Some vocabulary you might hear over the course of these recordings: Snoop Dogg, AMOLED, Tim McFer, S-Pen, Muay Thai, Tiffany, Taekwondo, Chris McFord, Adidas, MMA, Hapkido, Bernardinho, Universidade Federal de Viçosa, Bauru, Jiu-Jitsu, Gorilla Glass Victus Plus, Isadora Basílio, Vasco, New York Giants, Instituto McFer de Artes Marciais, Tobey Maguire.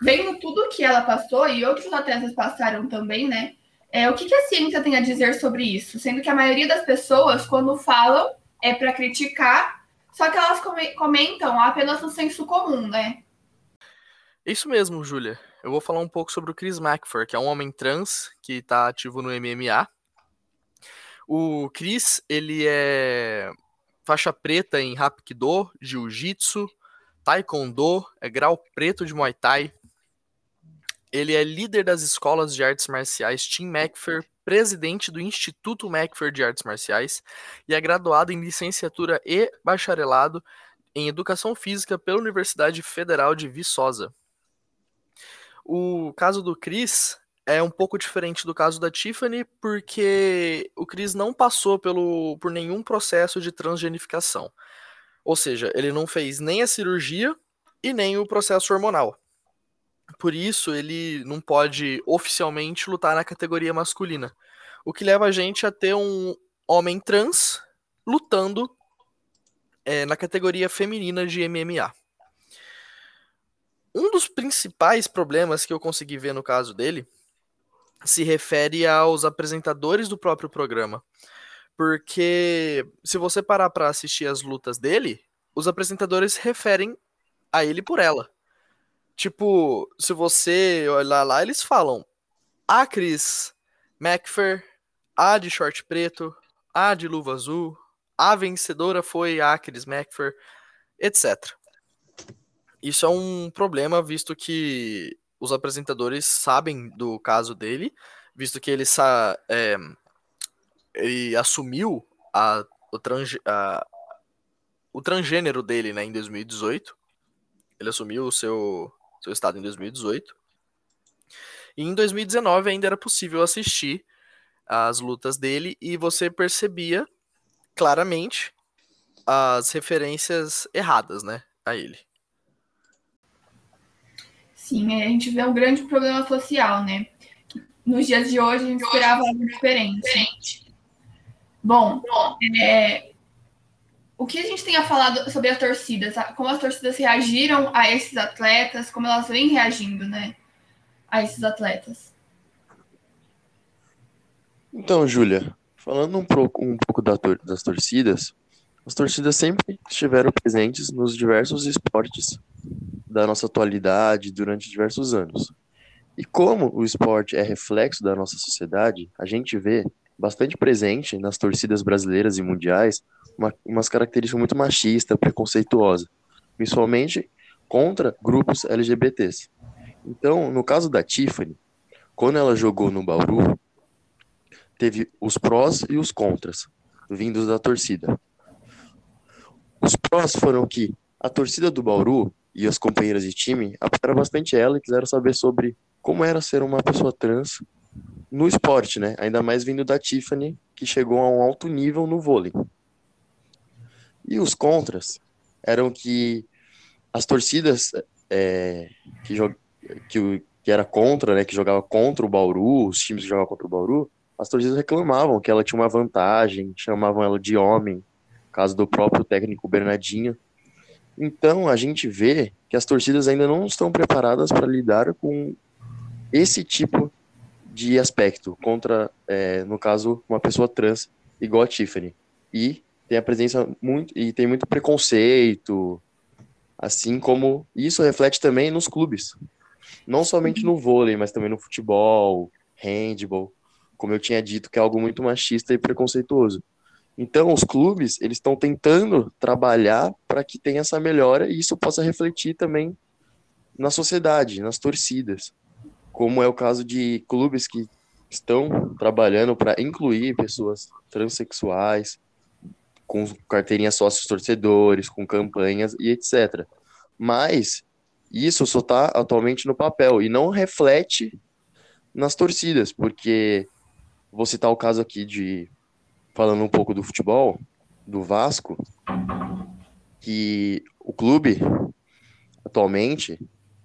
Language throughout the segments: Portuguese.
vendo tudo que ela passou e outros atletas passaram também, né? O que a ciência tem a dizer sobre isso? Sendo que a maioria das pessoas, quando falam, é para criticar, só que elas comentam apenas no senso comum, né? Isso mesmo, Júlia. Eu vou falar um pouco sobre o Chris McFer, que é um homem trans que está ativo no MMA. O Chris, ele é faixa preta em Hapkido, Jiu-Jitsu, Taekwondo, é grau preto de Muay Thai. Ele é líder das escolas de artes marciais Tim McFer, presidente do Instituto McFer de Artes Marciais e é graduado em licenciatura e bacharelado em Educação Física pela Universidade Federal de Viçosa. O caso do Chris é um pouco diferente do caso da Tiffany, porque o Chris não passou por nenhum processo de transgenificação. Ou seja, ele não fez nem a cirurgia e nem o processo hormonal. Por isso, ele não pode oficialmente lutar na categoria masculina. O que leva a gente a ter um homem trans lutando na categoria feminina de MMA. Um dos principais problemas que eu consegui ver no caso dele se refere aos apresentadores do próprio programa. Porque se você parar para assistir as lutas dele, os apresentadores se referem a ele por ela. Tipo, se você olhar lá, eles falam a Chris McFer, a de short preto, a de luva azul, a vencedora foi a Chris McFer, etc. Isso é um problema, visto que os apresentadores sabem do caso dele, visto que ele assumiu o transgênero dele, né, em 2018. Ele assumiu o seu estado em 2018, e em 2019 ainda era possível assistir as lutas dele, e você percebia claramente as referências erradas, né, a ele. Sim, a gente vê um grande problema social, né, nos dias de hoje a gente esperava algo diferente. Bom, o que a gente tem a falar sobre as torcidas? Como as torcidas reagiram a esses atletas? Como elas vêm reagindo, né, a esses atletas? Então, Júlia, falando um pouco das torcidas, as torcidas sempre estiveram presentes nos diversos esportes da nossa atualidade durante diversos anos. E como o esporte é reflexo da nossa sociedade, a gente vê bastante presente nas torcidas brasileiras e mundiais umas características muito machistas, preconceituosas, principalmente contra grupos LGBTs. Então, no caso da Tiffany, quando ela jogou no Bauru, teve os prós e os contras vindos da torcida. Os prós foram que a torcida do Bauru e as companheiras de time apoiaram bastante ela e quiseram saber sobre como era ser uma pessoa trans no esporte, né? Ainda mais vindo da Tiffany, que chegou a um alto nível no vôlei. E os contras eram que as torcidas que jogava contra o Bauru, os times que jogavam contra o Bauru, as torcidas reclamavam que ela tinha uma vantagem, chamavam ela de homem, caso do próprio técnico Bernardinho. Então a gente vê que as torcidas ainda não estão preparadas para lidar com esse tipo de aspecto contra, no caso, uma pessoa trans igual a Tiffany. E tem a presença tem muito preconceito, assim como isso reflete também nos clubes. Não somente no vôlei, mas também no futebol, handball, como eu tinha dito, que é algo muito machista e preconceituoso. Então, os clubes, eles estão tentando trabalhar para que tenha essa melhora e isso possa refletir também na sociedade, nas torcidas, como é o caso de clubes que estão trabalhando para incluir pessoas transexuais, com carteirinha sócios torcedores, com campanhas e etc. Mas isso só está atualmente no papel e não reflete nas torcidas, porque vou citar o caso aqui falando um pouco do futebol, do Vasco, que o clube atualmente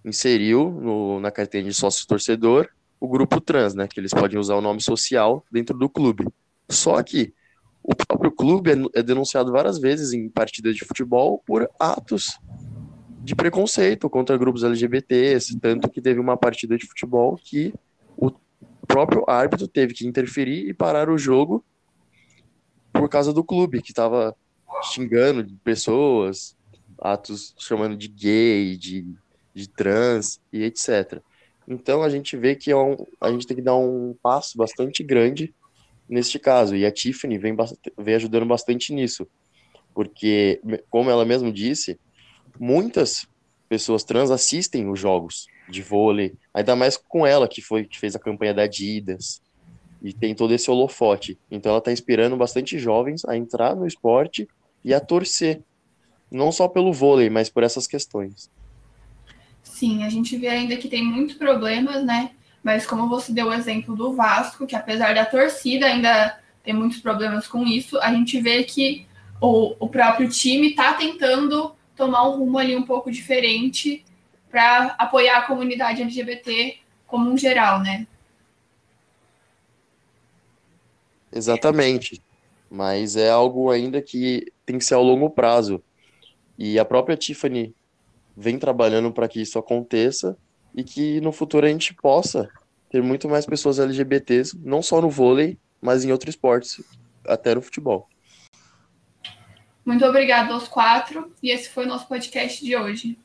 inseriu na carteirinha de sócios torcedor o grupo trans, né, que eles podem usar o nome social dentro do clube. Só que o próprio clube é denunciado várias vezes em partidas de futebol por atos de preconceito contra grupos LGBTs, tanto que teve uma partida de futebol que o próprio árbitro teve que interferir e parar o jogo por causa do clube, que estava xingando pessoas, atos chamando de gay, de trans e etc. Então a gente vê que a gente tem que dar um passo bastante grande neste caso, e a Tiffany vem ajudando bastante nisso, porque, como ela mesma disse, muitas pessoas trans assistem os jogos de vôlei, ainda mais com ela, que fez a campanha da Adidas, e tem todo esse holofote. Então ela está inspirando bastante jovens a entrar no esporte e a torcer, não só pelo vôlei, mas por essas questões. Sim, a gente vê ainda que tem muitos problemas, né? Mas como você deu o exemplo do Vasco, que apesar da torcida ainda tem muitos problemas com isso, a gente vê que o próprio time está tentando tomar um rumo ali um pouco diferente para apoiar a comunidade LGBT como um geral, né? Exatamente, mas é algo ainda que tem que ser ao longo prazo. E a própria Tiffany vem trabalhando para que isso aconteça e que no futuro a gente possa ter muito mais pessoas LGBTs, não só no vôlei, mas em outros esportes, até no futebol. Muito obrigada aos 4, e esse foi o nosso podcast de hoje.